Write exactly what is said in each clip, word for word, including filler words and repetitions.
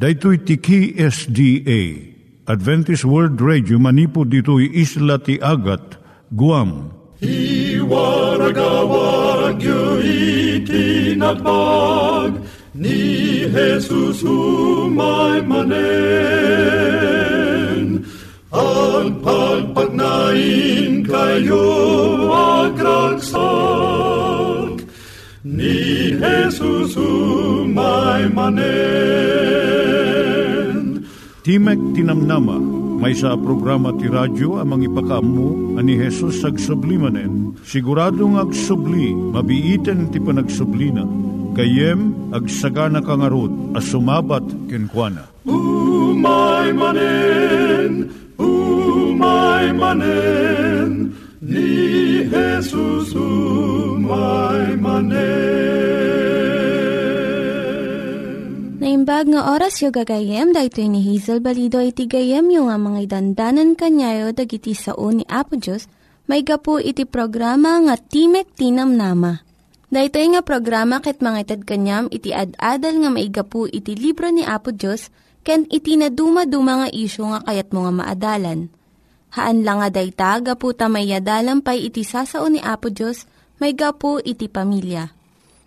Daitui tiki S D A, Adventist World Radio, manipod ditoy isla ti Agat, Guam. I waragawag yu itinatpag, ni Jesus umay manen. Ang pagpagnain kayo agkansak, ni Jesus umay manen. Timek Tinamnama, may sa programa ti radyo amang ipakaammo ani Jesus agsublimanen. Siguradong agsubli, mabiiten ti panagsublina. Kayem agsagana kangarod a sumabat kenkwana. Umay manen, umay manen, ni Jesus umay manen. Naimbag nga oras yung gagayem, dahil ni Hazel Balido iti gagayem yung nga mga dandanan kanyayo dag iti sao ni Apo Diyos, may gapu iti programa nga Timek Tinamnama. Dahil nga programa ket mangited kanyam iti ad-adal nga may gapu iti libro ni Apo Diyos, ken iti na dumaduma nga isyo nga kayat mga maadalan. Haan lang nga dayta, gapu tamayadalam pay iti sao ni Apo Diyos, may gapu iti pamilya.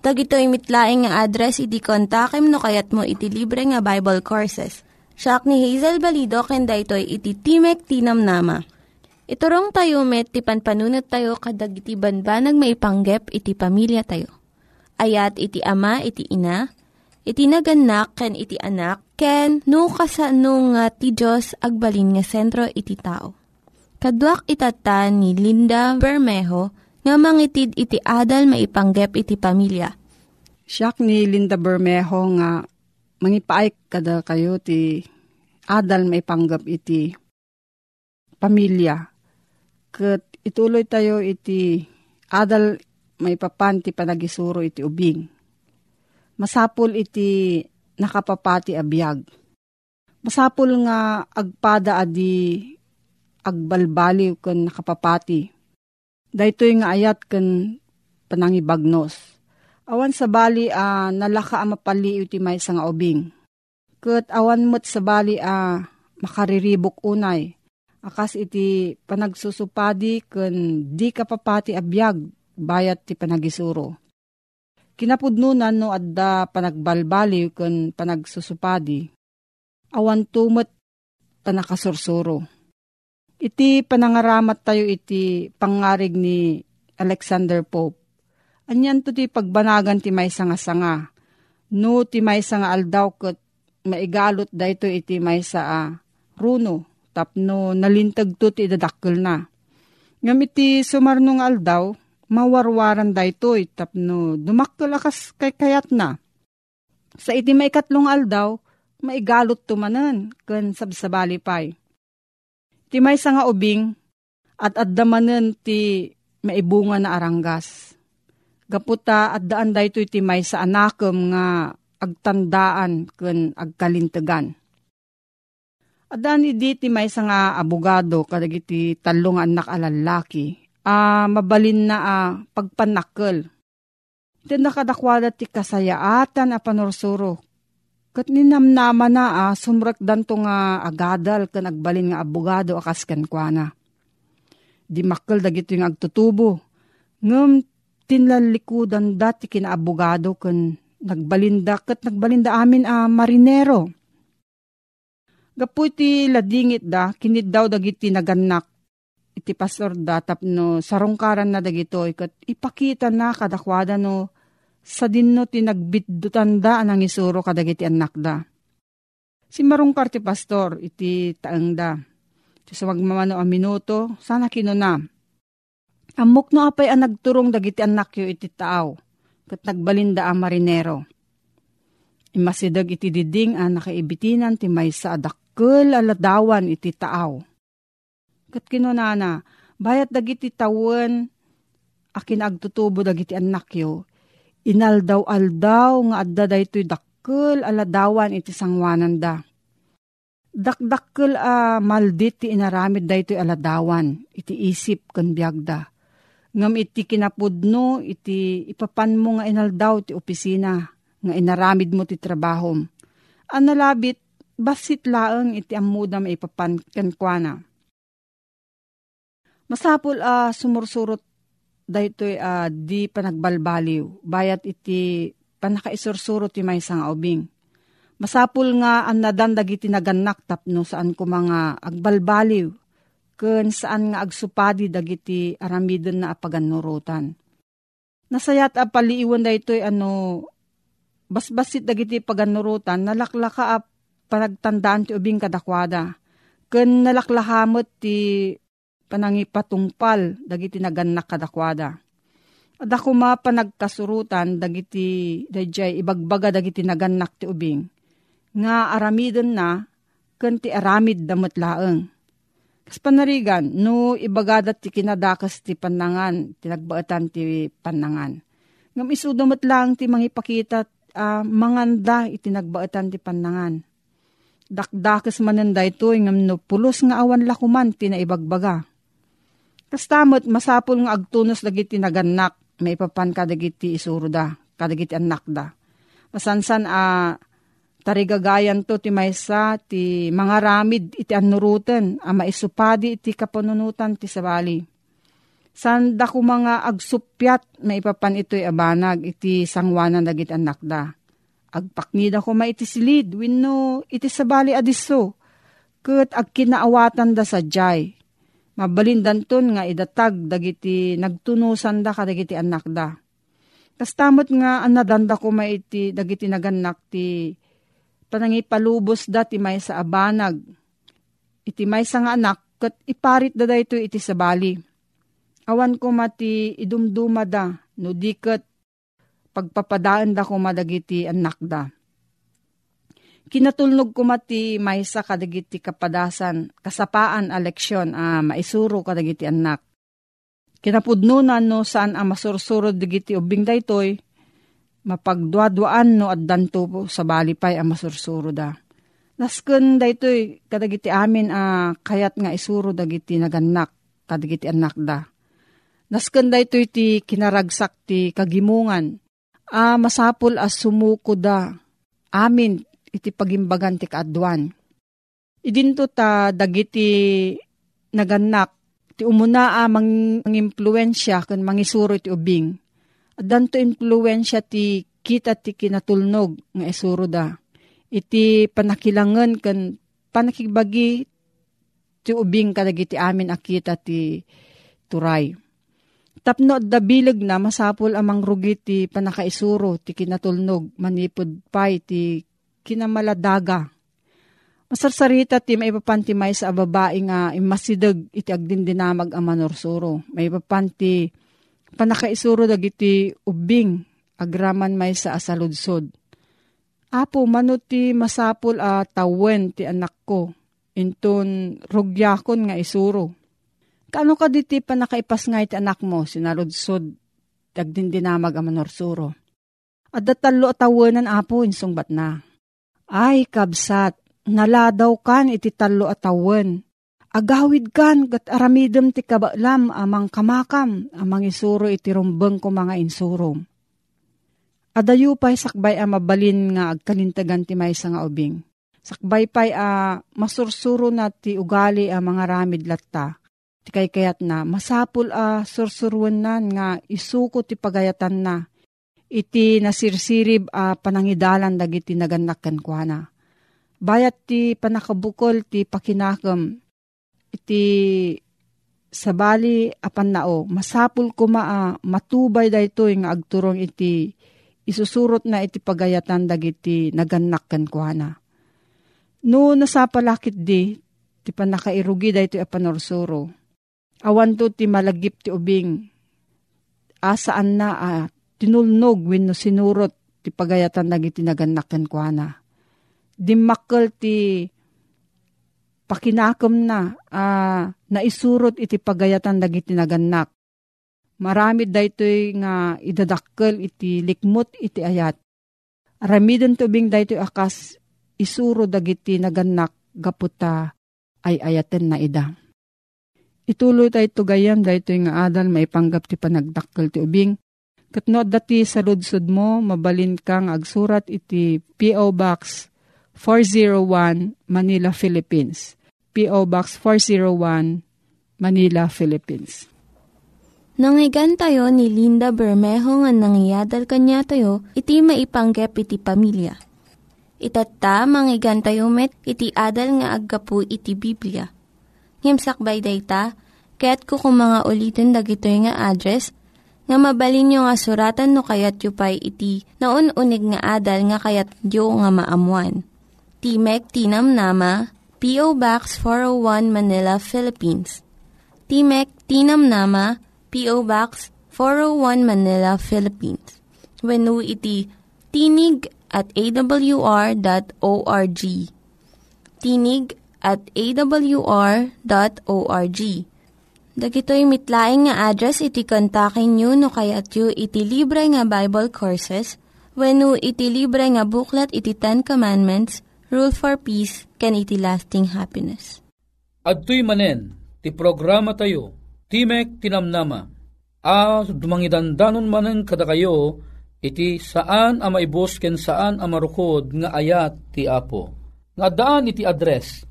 Tag ito'y mitlaing nga address, iti kontakem no kayat mo iti libre nga Bible Courses. Siya ni Hazel Balido, kenda ito'y iti Timek Tinamnama. Iturong tayo met, ti panpanunat tayo kadag iti banbanag maipanggep iti pamilya tayo. Ayat iti ama, iti ina, iti naganak, ken iti anak, ken no kasano nga ti Diyos agbalin nga sentro iti tao. Kaduak itata ni Linda Bermejo, nga mangitid iti adal maipanggep iti pamilya. Siak ni Linda Bermejo nga mangipaayk kada kayo ti adal maipanggep iti pamilya. Ket ituloy tayo iti adal maipapan ti panagisuro iti ubing. Masapul iti nakapapati abiyag. Masapul nga agpada adi agbalbaliw ken nakapapati. Daytoy nga ayat ken panangibagnos. Awan sa bali a ah, nalaka a mapaliw ti maysa nga ubing. Ket awan met sa bali a ah, makariribok unay. Akas iti panagsusupadi ken di kapapati abiyag bayat ti panagisuro. Kinapudnunan no adda panagbalbaliw ken panagsusupadi. Awan tumet panakasursuro. Iti panangaramat tayo iti pangarig ni Alexander Pope. Anyan to ti pagbanagan ti maysa nga sanga. No ti maysa nga aldaw ket maigalot dayto iti maysa a runo tapno nalintag to ti idadakkel na. Ngam iti sumarno nga aldaw mawarwaran dayto tapno dumakkel akas kay kayat na. Sa iti maikatlong aldaw maigalot tumanen ken sabsabali pay. Ti maysa nga ubing at addaman ti maibunga na aranggas. Gaputa addaan daytoy ti maysa anakem nga agtandaan ken agkalintegan. Addaan idi ti maysa nga abogado kadagiti tallo nga anak a lalaki a mabalin na a pagpanakkel. Iti nakadakwada ti kasayaatan a panursuro. Kat ninamnama na ah, sumrekdan to nga agadal kan agbalin nga abogado akas kenkwana. Di makkel dagito yung agtutubo. Ngem tinlalikudan dati kinaabogado kan nagbalinda kat nagbalinda amin a ah, marinero. Gapu ti ladingit da kiniddaw dagiti naganak. Iti pastor da tapno sarungkaran na dagito kat ipakita na kadakwada no sa dinno ti nagbidutanda anang isuro kadagiti anak da. Si marungkar ti pastor iti taeng da. So magmamano a minuto, sana kino na. Amok no apay ang nagturong dagiti anak yu iti taaw, kat nagbalinda a marinero. Imasidag iti diding a nakaibitinan ti maysa adakkel aladawan iti taaw. Kat kinunana, bayat dagiti tawon, akin agtutubo dagiti annakyo. Inaldaw-aldaw nga adda daytoy dakkel aladawan iti sangwanan da. Dakdakkel a uh, maldit ti inaramid daytoy aladawan iti isip ken biagda. Ngam iti kinapudno iti ipapan mo nga inaldaw ti opisina nga inaramid mo ti trabahom. Ano labit basit laeng iti ammuda maipapan kenkwana. Masapul a uh, sumursurot daytoy uh, di panagbalbaliw, bayat iti panakaisursuro ti maysang aubing. Masapul nga ang nadandag iti naganak tapno saan ko mga agbalbaliw, kun saan nga agsupadi dagiti aramiden na apaganurutan. Nasayat a paliiwan daytoy ano, basbasit dagiti paganurutan, nalaklaka a panagtandaan ti ubing kadakwada, kun nalaklahamot ti panangipatungpal dagiti naganak kadakwada. Ada kuma panagkasurutan dagiti dayjay ibagbaga dagiti naganak ti ubing nga aramiden na ken ti aramid damet laeng. Kas panarigan no ibagadat ti kinadakas ti pannangan ti nagbaetan ti pannangan. Ngam isu damet laeng ti mangipakita uh, manganda iti nagbaetan ti pannangan. Dakdakes manen daytoy ngam no pulos nga awan lakuman ti naibagbaga. Kas tamot masapul nga agtunos dagiti naganak, maipapan kadagiti isuro da, kadagiti anak da. Masansan a uh, tarigagayan to ti maysa ti mangaramid iti annuruten a maisupadi iti kapanunutan ti sabali. Sanda ko mga agsupyat maipapan ito'y abanag iti sangwanan dagiti anak da. Agpaknida ko maitisilid wenno iti sabali adisso ket agkinaawatan da sadyay. Mabalindan ton nga idatag dagiti nagtunusan da kadagiti anak da. Kas tamot nga anadanda ko maiti dagiti naganak ti panangipalubos da ti maysa abanag. Iti maysa nga anak ket iparit da daytoy iti sabali. Awan ko mati idumduma da no di ket pagpapadaan da ko madagiti anak da. Kinatulnog ko mati maysa kadagiti kapadasan, kasapaan a leksyon a ah, maisuro kadagiti anak. Kinapudnunan no saan a masursuro dagiti ubing daytoy, mapagduaduan no addan to sa balipay a masursuro da. Nasken daytoy kadagiti amin a ah, kayat nga isuro dagiti naganak kadagiti anak da. Nasken daytoy ti kinaragsak ti kagimungan a ah, masapul a sumuko da amin iti pagimbagan ti kaadwan. Idinto ta dagiti naganak ti umuna a mangimpluwensya ken mangisuro ti ubing. Addanto impluwensya ti kita ti kinatulnog nga isuro da. Iti panakilangen ken panakibagi ti ubing kadagiti amin akita ti turay. Tapno adda bileg na masapol amang rugi ti panakaisuro ti kinatulnog manipod pay ti kinamaladaga. Masarsarita ti maipapanti maysa a babae nga imasideg iti agdindinamag a manursuro. Maipapanti panakaisuro dagiti ubing agraman maysa a saludsod. Apo mano ti masapol a tawen ti anak ko inton rugyakon nga isuro. Kaano ka diti panakaipas nga iti anak mo sinaludsod iti agdindinamag a manursuro. Adda tallo a tawenan apo insungbat na. Ay, kabsat, naladaw kan iti talo atawen. Agawid kan gat aramidem ti kabaklam amang kamakam, amang isuro iti rumbeng ko mga insurom. Adayo pa'y sakbay a mabalin nga agkalintagan ti maysa nga ubing. Sakbay pa'y a masursuro na ti ugali a mga ramid latta. Ti kaykayat na masapul a sursurwen nan nga isuko ti pagayatan na. Iti nasirsirib a uh, panangidalan dagiti naganak kenkwana. Bayat ti panakabukol ti pakinakam. Iti sabali apan nao. Masapul kuma a uh, matubay daytoy nga agturong iti isusurot na iti pagayatan dagiti naganak kenkwana. No nasapalakit di ti panakairugi daytoy apanorsuro. Awan to ti malagip ti ubing. Asaan na a uh, tinulnog wenno sinurot ti pagayatan dagiti naganak kenkwana. Dimmakkel ti pakinakom na, uh, naisurot iti pagayatan dagiti naganak. Maramid da ito'y nga idadakkel iti likmot iti ayat. Aramidon tubing da ito'y akas isuro dagiti naganak gaputa ay ayaten na ida. Ituloy tayo ito gayam da ito'y nga adal maipanggap ti panagdakkel ti ubing. Katno dati sa ludsud mo, mabalin kang agsurat iti P O Box four oh one Manila, Philippines. P O Box four oh one Manila, Philippines. Nangyigan tayo ni Linda Bermejo nga nangyadal kanya tayo, iti maipanggep iti pamilya. Itata, mangyigan tayo met, iti adal nga aggapu iti Biblia. Ngimsakbay dayta, kaya't kukumanga ulitin dagito nga address, nga mabalin nyo nga suratan no kayat yu pa'y iti na un-unig nga adal nga kayat yu nga maamuan. Timek Tinamnama, P O Box four oh one Manila, Philippines. Timek Tinamnama, P O Box four oh one Manila, Philippines. Wenu iti tinig at a w r dot org. Tinig at a w r dot org. Dagitoy mitlaing nga address iti kontakin nyo no kayat yu iti libre nga Bible Courses. Wenu iti libre nga buklat iti Ten Commandments, Rule for Peace, can iti lasting happiness. Adtoy manen, ti programa tayo, Timek Tinamnama. A dumangidandanon manen kada kayo, iti saan a maibos ken saan a marukod nga ayat ti Apo. Nga daan iti address,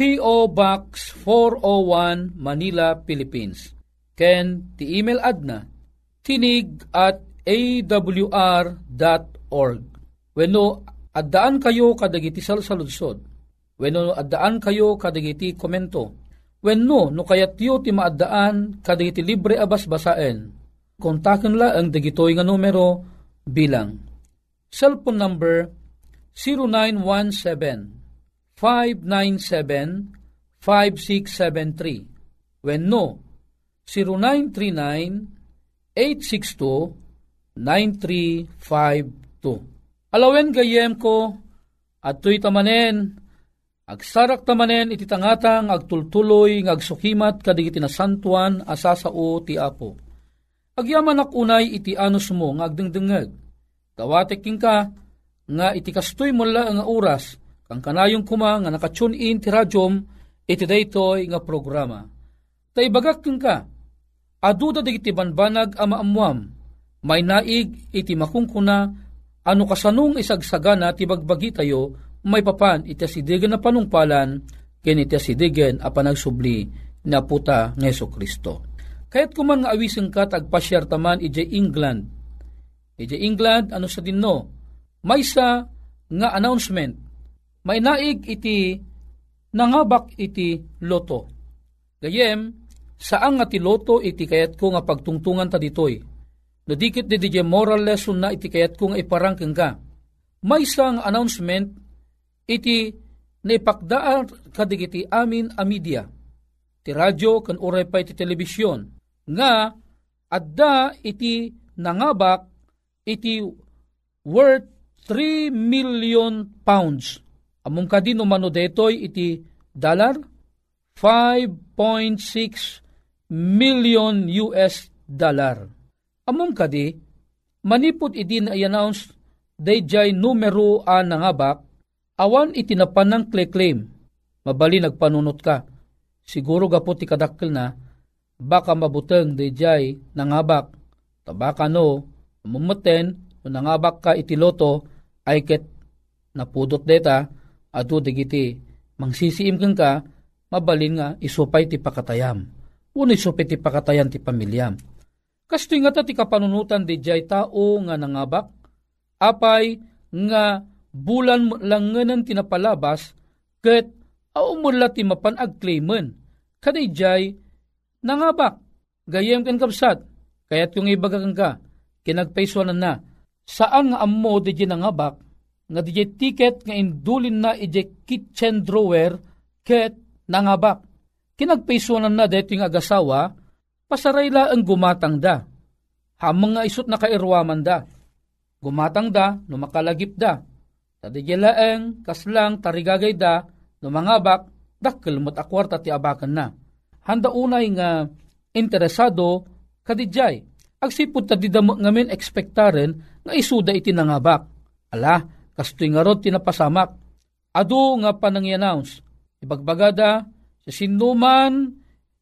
P O Box four oh one Manila, Philippines. Ken ti email adna, tinig at a w r dot org. Wenno addaan kayo kadagiti salsaludsod, wenno addaan kayo kadagiti komento, wenno no kayatyo ti maaddaan kadagiti libre abas basaen. Kontaken la ang dagitoy nga numero bilang cellphone number zero nine one seven five nine seven five six seven three, wenno zero nine three nine eight six two nine three five two. Alawen gayem ko, at tuy tamanen, agsarak tamanen iti tangatang agtultuloy ngagsukimat kadigiti na santuan asasao ti Apo. Agyaman akunay iti anus mo ngagdengdengeg, tawateking ka nga iti kastoy mula nga oras, kang kanayong kuma nga nakatune in ti radyom iti daytoy nga programa. Taibagak ka, aduda digiti banbanag ama amuam, may naig iti makungkuna, ano kasanung isagsagana ti bagbagi tayo, may papan iti asidigen na panungpalan, ken iti asidigen a panagsubli ni Apo ta nga Jesucristo. Kaya't kuman nga awisen ka tagpasyar taman iti England. Iti England, ano sa dinno? Maysa nga announcement. May naig iti nangabak iti loto. Gayem, saang nga ti loto iti kayat ko nga pagtungtungan ta ditoy. Nadikit ni D J Morales na iti kayat kong iparangking ka. May isang announcement iti naipakdaan kadigiti amin a media. Ti radyo kan uray pa iti telebisyon. Nga adda iti nangabak iti worth three million pounds. Among kadino mano detoy iti dollar five point six million U S dollar. Among kadi, manipot iti na i-announce dayjay numero a nangabak, awan iti napanang claim, mabali nagpanunot ka. Siguro gapo ti kadakkel na, baka mabuteng dayjay nangabak. Tabaka no, mumuten, no nangabak ka iti loto, ay ket napudot deta, adu digiti, mangsisiim kang ka, mabalin nga isupay ti pakatayam. Una isupay ti pakatayam ti pamilyam. Kastoy nga ta ti kapanunutan di jay tao nga nangabak, apay nga bulan langanan tinapalabas, ket aumula ti mapanagklaimen, kaday jay nangabak, gayem ken kapsat, kaya't kung ibagakan ka, kinagpaiswanan na, saan nga ammo di jay nangabak, nga di jay tiket nga indulin na ijay kitchen drawer, ket nangabak. Kinagpaiswanan na dito yung agasawa, pasarayla ang gumatang da, hamang nga isot na kairwaman da, gumatang da, numakalagip da, tadigyalaeng kaslang tarigagay da, numangabak, dakkel met akwarta ti abaken na. Handa unay nga interesado kadidjay. Agsipud tadi damo ngamin ekspektaren nga isuda iti nangabak. Ala, kastoy nga rod tinapasamak. Adu nga panang-announce. Ibagbagada, sa sinuman,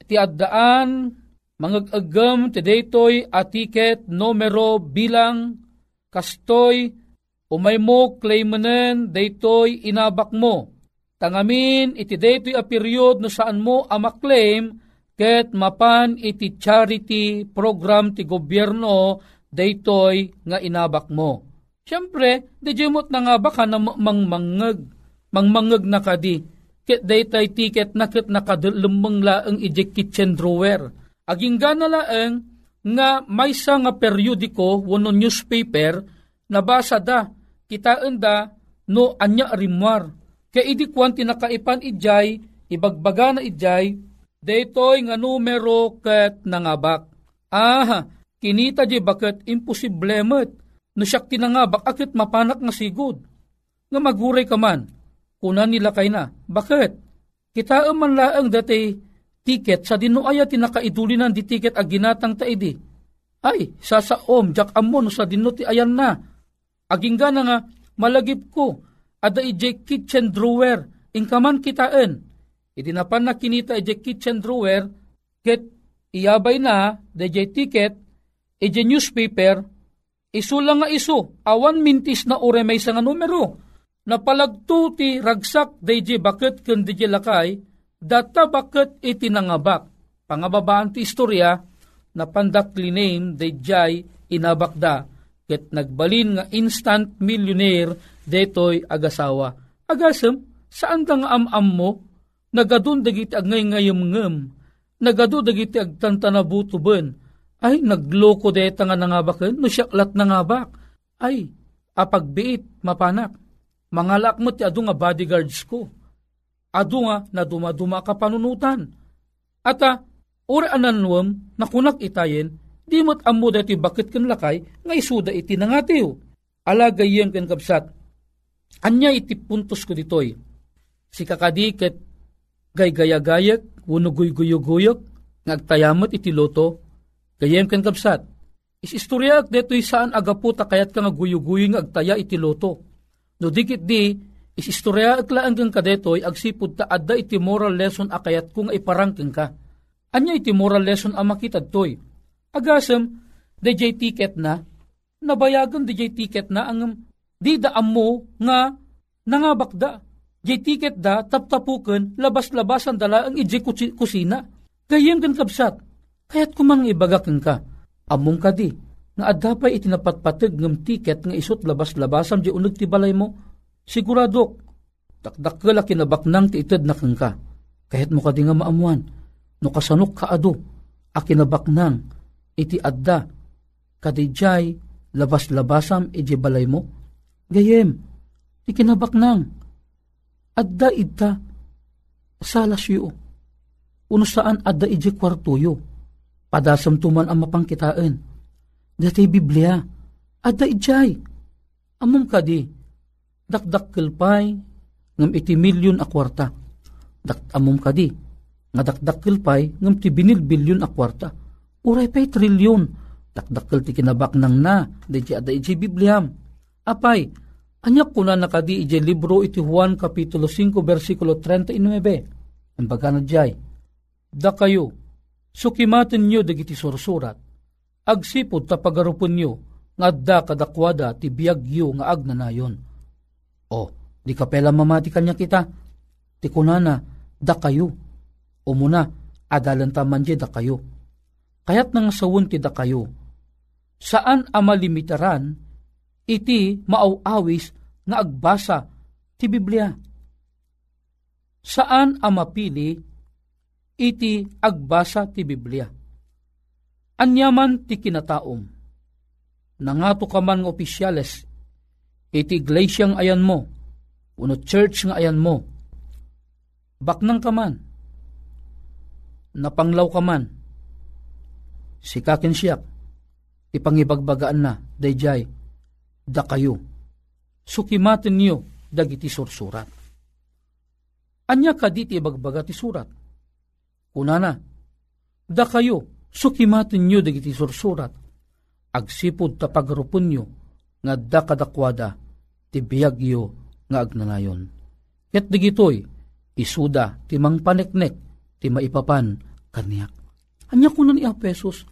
ti addaan, mangag-agam, ti daytoy, atiket, numero, bilang, kastoy, umay mo, claimenen, daytoy, inabak mo. Tangamin, iti daytoy a period no saan mo amaklaim, ket mapan iti charity program ti gobyerno, daytoy, nga inabak mo. Siyempre, di jimot na nga baka na mangmangag, mangmangag na kadi. Ket daytay tiket nakit nakadulumang laeng ijek kitchen drawer. Aging gana laeng nga maysa nga periodiko wano newspaper nabasa da kitaan da no anya rimwar. Kaya idikwan tinakaipan ijay, ibagbaga na ijay, daytoy nga numero ket nangabak. Aha, kinita di bakit imposiblemet no siyak tinangabak akit mapanak nga sigud. Nga maguray ka man. Kunan nila kay na. Bakit? Kita man laang dati tiket sa dinuaya tinakaidulinan di tiket aginatang taidi. Ay, sasaom, jak amon sa dinuti ayan na. Agingga na nga, malagip ko, ada ijay kitchen drawer, inkaman kitaan. Idinapan na kinita ijay kitchen drawer, ket iyabay na, dajay tiket, ijay newspaper, isu lang nga isu, awan mintis na ure may isang numero. Napalagto ti ragsak dayjay bakit kundi dayjay lakay, data bakit itinangabak. Pangababaan ti istorya, napandakli name dayjay inabakda, ket nagbalin nga instant millionaire detoy agasawa. Agasem, saan da nga am-am mo? Nagadun dagiti agngay ngayam-ngam, nagadun dagiti agtantanabutuban, ay nagloko deta nga nangabakin, no siyaklat nangabak, ay apagbiit mapanak. Mangalak mo ti adu nga bodyguards ko. Adu nga na dumaduma ka panunutan. At a, ura ananwam na kunak itayen, di mo't amuda ti bakit ken lakay, nga isuda iti nangatiw. Alagayem ken kapsat, anya iti puntos ko ditoy. Si kakadiket, gaygayagayak, wunuguyuguyuguyok, ngagtayamot iti loto, gayem ken kapsat. Isistoryak detoy saan agaputa kayat ka nga guyuguy nga agtaya iti loto. No dikit di, isistorya at laanggang kadetoy, agsipod ta adda iti moral lesson akayat kung iparangking ka. Anya iti moral lesson ang makitad toy. Agasem, D J ticket na, nabayagan D J ticket na, ang di daam mo nga nangabakda. D J ticket da, taptapuken labas-labasan dala ang ije kusina. Gayem kan kabsat, kayat kumang ibagakin ka. Among ka di. Nga adapay itinapatpateg ng tiket nga isot labas-labasam di unag tibalay mo, siguradok, takdak ka la kinabaknang ti ited na kang ka. Kahit mo ka di nga maamuan, no kasanok ka ado, a kinabaknang, iti adda, kadijay, labas-labasam, iti balay mo. Gayem, ti kinabaknang, adda ita, salas yu, uno saan adda iti kwartuyo, padasam tuman ang mapangkitaan. Dati Biblia, adda ijay. Amom ka di, dakdak kilpay, ngam iti milyon akwarta. Dak, amom ka di, nga dakdak kilpay, ngam ti binil bilyon akwarta. Uray pa'y trilyon, dakdak kil ti kinabak nang na, dati adda ijay Biblia. Apay, anyak ko na nakadi ijay libro iti Juan Kapitulo five, versikulo thirty-nine. Ang baga na jay, da kayo, sukimatin nyo dagiti sursurat. Agsipod tapagarupon nyo, nga da kadakwada ti biyagyo nga agnanayon. O, di kapela mamati kanya kita, ti kunana, da kayo. O muna, adalantaman je da kayo. Kaya't nang sawun ti da kayo, saan amalimitaran, iti maaw-awis nga agbasa ti Biblia. Saan amapili, iti agbasa ti Biblia. Anyaman ti kinataom, nangato ka man ng opisyales, iti iglesyang ayan mo, uno church nga ayan mo, baknang ka man, napanglaw ka man, si kakinsyak, ti pangibagbagaan na, dayjay, da kayo, sukimatin niyo, dagiti sursurat. Anya ka diti bagbaga ti surat. Unana, da kayo, sukimatin nyo dagiti sursurat, agsipod tapagropon nyo, nga da kadakwada, ti biyagyo nga agnanayon. Ket digitoy, isuda, ti mangpaneknek, ti maipapan, kaniak. Anya kunan ni Apesos,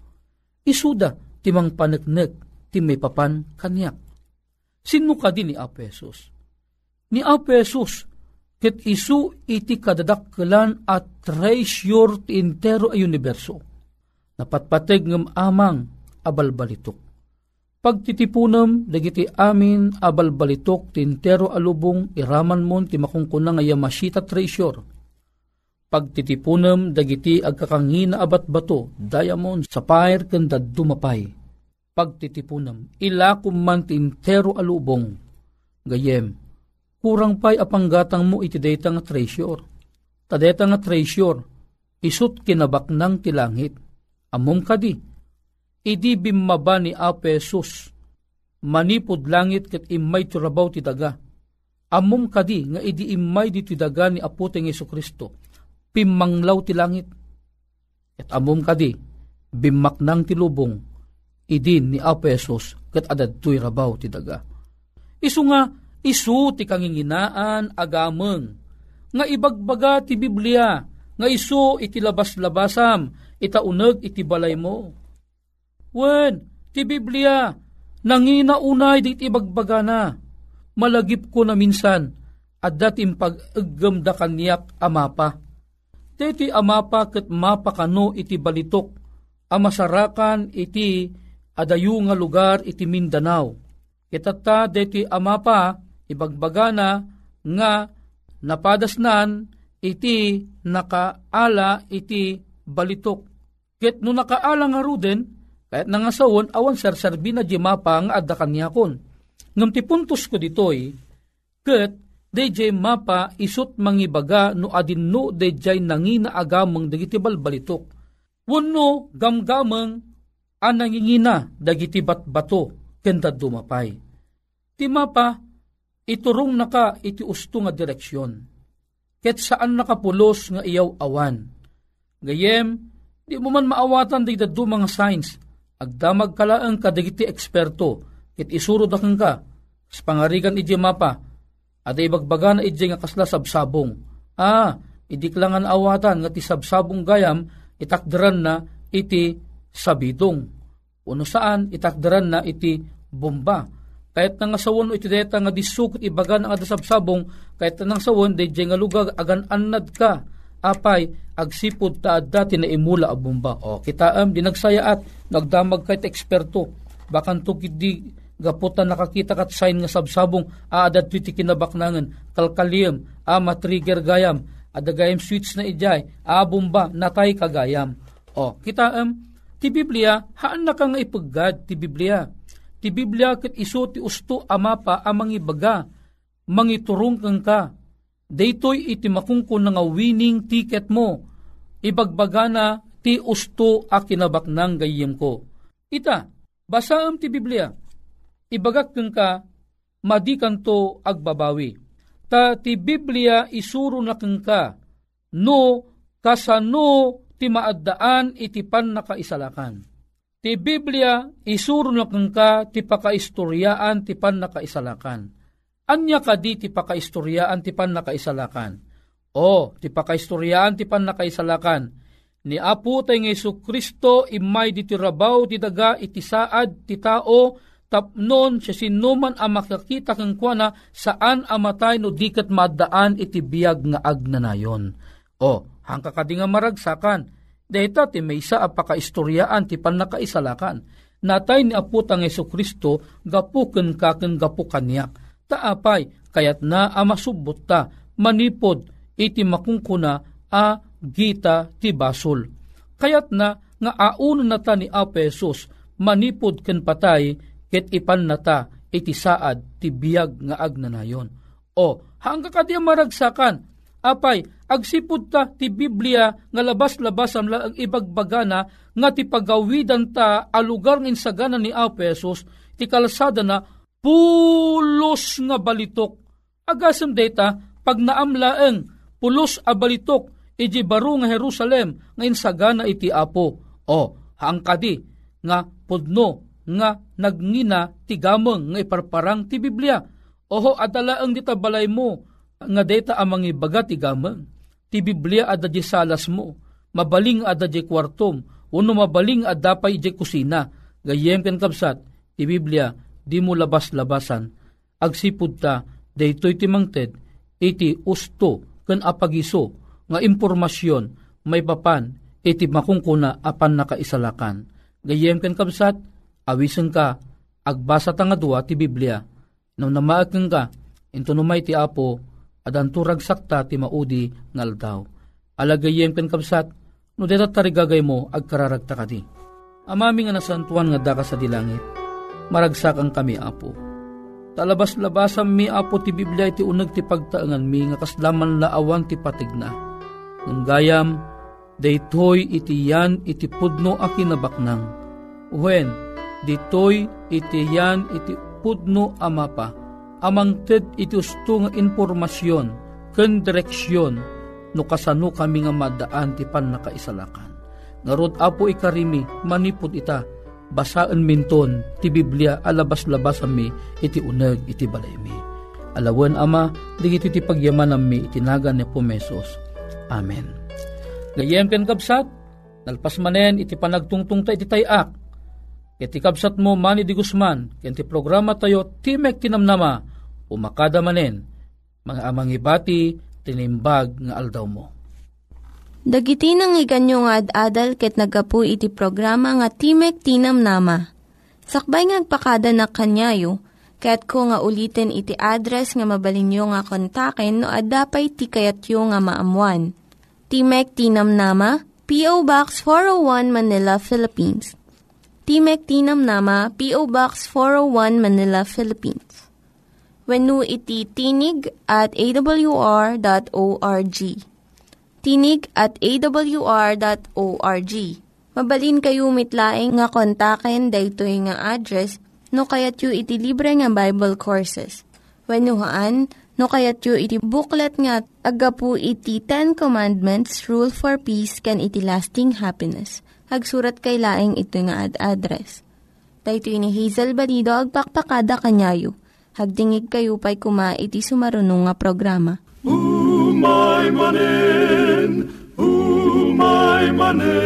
isuda, ti mangpaneknek, ti maipapan, kaniak. Sino ka din ni Apesos? Ni Apesos, ket isu iti kadadakkelan at treasure ti entero a universo. Napatpateg ngem amang abalbalitok. Pagtitipunem dagiti amin abalbalitok ti entero a lubong iraman mon ti makungkunang a yamasita treasure. Pagtitipunem dagiti agkakangina abatbato, diamond, sapphire ken daddumapay. Pagtitipunem ilakum man ti entero a lubong gayem kurang pa'y apanggatang mo iti data nga treasure. Tadeta nga treasure, isut kinabak ng tilangit. Among kadi, idi bimaba ni Apesos, manipod langit ket imay turabaw ti daga. Among kadi, nga idi imay di ti daga ni apoteng Jesucristo, pimanglaw ti langit. At among kadi, bimak ng tilubong, idi ni Apesos, ket adadtoy rabaw ti daga. Isu nga, isu ti kanginginaan agameng nga ibagbaga ti Biblia nga isu iti labas-labasam itauneg iti balay mo. Wen ti Biblia nanginaunay dit ibagbaga na malagip ko na minsan adda ti pag-eggem da kaniak amapa. Deti amapa ket mapakano iti balitok a masarakan iti adayo nga lugar iti Mindanao. Kitatta deti amapa ibagbagana nga napadasnan iti nakaala iti balitok. Ket no nakaala nga ruden, kahit nangasawon awan sarsarbi na jimapa nga adda kaniakon. Ngam ti puntos ko ditoy, ket D J mapa isut mangibaga no adinno D J nangina agameng dagiti balbalitok. Wenno gamgameng an nangingina dagiti batbato kenda dumapay. Ti mapa iturong naka iti usto nga direksyon. Ket saan nakapulos nga iyaw awan. Gayem, di mo man maawatan di dadu mga signs. Agdamag kalaang kadagiti eksperto. Ket isuro dakan ka. Sa pangarigan iti mapa. At ibagbaga na iti nga kasla sabsabong. Ah, idiklangan awatan nga ti sabsabong gayam itakderan na iti sabidong. Uno saan itakderan na iti bomba. Kahit nang asawon iti deta nga disuk ibaga nga adasabsabong, kahit nang asawon dayjay nga lugar agan annad ka apay agsipod ta adda tinaimula a bomba. O kitaam dinagsaya at nagdamag kay ti eksperto bakan tukid di gaputan nakakita kat sign nga sabsabong aadad ti kinabaknangen kalkaliem a matrigger gayam adagayam switch na ijay a bomba natay kagayam. O kitaam ti Biblia haan na ka nga ipaggad ti Biblia. Ti Biblia ket isu ti usto amapa amang ibaga, mangiturong kang ka. Daytoy iti makungkon nga winning ticket mo. Ibagbaga na ti usto a kinabaknang gayem ko. Ita, basaam ti Biblia. Ibagak kang ka, madikanto agbabawi. Ta ti Biblia isuro na kang ka, no kasano ti maaddaan iti pannakaisalakan. Ti Biblia, isuro na kang ka, ti pakaistoryaan, ti pan nakaisalakan. Anya ka di ti pakaistoryaan, ti pan nakaisalakan. O, ti pakaistoryaan, ti pan nakaisalakan. Ni Apo tayong Jesucristo, imay di ti rabaw, ti daga, iti saad, ti tao, tapnon, siya sinuman ang makakita kang kuana, saan amatay no dikat maddaan, iti biyag nga agnanayon. O, hangka ka di nga maragsakan. Dahita ti may isa apakaistoryaan ti panakaisalakan. Natay ni aputang Jesucristo gapuken kaken gapukaniak. Taapay kayat na amasubot ta manipod iti makungkuna a gita ti basol. Kayat na nga auno na ta ni Apesos manipod ken patay ket ipan nata iti saad ti biyag nga agnanayon. O hangga kadi maragsakan. Apay, agsipod ta ti Biblia nga labas-labasam laang ibagbagana nga ti pagawidan ta a lugar ng insagana ni Apesos ti kalsada na pulos nga balitok. Agasem data pag naamlaeng pulos a balitok iji baro nga Jerusalem ngayon sagana iti Apo. O, haangkadi nga pudno nga nagngina ti gameng nga iparparang ti Biblia. Oho adala ang ditabalay mo nga data amang ibaga ti gameng. Ti Biblia ada di salas mo, mabaling ada di kwartom, uno mabaling ada pa ije kusina. Gayem ken kapsat, ti Biblia di mo labas-labasan. Agsipud ta, daytoy ti mangted, iti usto ken apagiso nga impormasyon may papan iti makungkuna apan nakaisalakan. Gayem ken kapsat, awisen ka, agbasa ta nga dua ti Biblia. Nang namaakeng ka, ito numay ti Apo, adanturag sakta ti maudi ngaldaw. Alagayem ken kapsat, no deta tarigagay mo, agkararagta ka di. Amami nga nasantuan nga daka sa dilangit, maragsakan kami Apo. Talabas-labasam mi Apo ti Biblia iti uneg ti pagtaengan mi, nga kaslaman laawan ti patigna. Nung gayam, daytoy iti yan iti pudno a kinabaknang. Uwen, ditoy iti yan iti pudno amapa, amangted iti usto nga impormasyon, ken direksyon, no kasano kami nga madaan ti pannakaisalakan. Ngarod Apo ikarimi, manipod ita, basaan minton ti Biblia alabas-labas ami, iti uneg iti balaymi. Alawen Ama, digiti ti pagyaman ami, itinagan ni Pumesos. Amen. Gayem ken kapsat, nalpas manen iti panagtungtungta iti tayak, iti kabsat mo Manny De Guzman, iti programa tayo Timek Tinamnama, umakada manen, mga amang ibati, tinimbag nga aldaw mo. Dagiti nang iganyo nga ad-adal ket nagapu iti programa nga Timek Tinamnama. Sakbay nga agpakada na kanyayo, kaya't ko nga ulitin iti address nga mabalinyo nga kontaken no ad-dapay tikayatyo nga maamuan. Timek Tinamnama, P O. Box four oh one Manila, Philippines. Timek Tinamnama, P O. Box four oh one, Manila, Philippines. Wenno iti tinig at a w r dot org. Tinig at a w r dot org. Mabalin kayo mitlaing nga kontaken daytoy nga address no kayat yu iti libre nga Bible Courses. Wenno haan, no kayat yu iti booklet nga agapu iti Ten Commandments, Rule for Peace, can iti lasting happiness. Hagsurat kay laing ito nga ad-address. Dahito ni Hazel Balido, agpakpakada kanyayo. Hagdingig kayo pa'y kuma iti sumarunong nga programa. Umay manen, umay manen.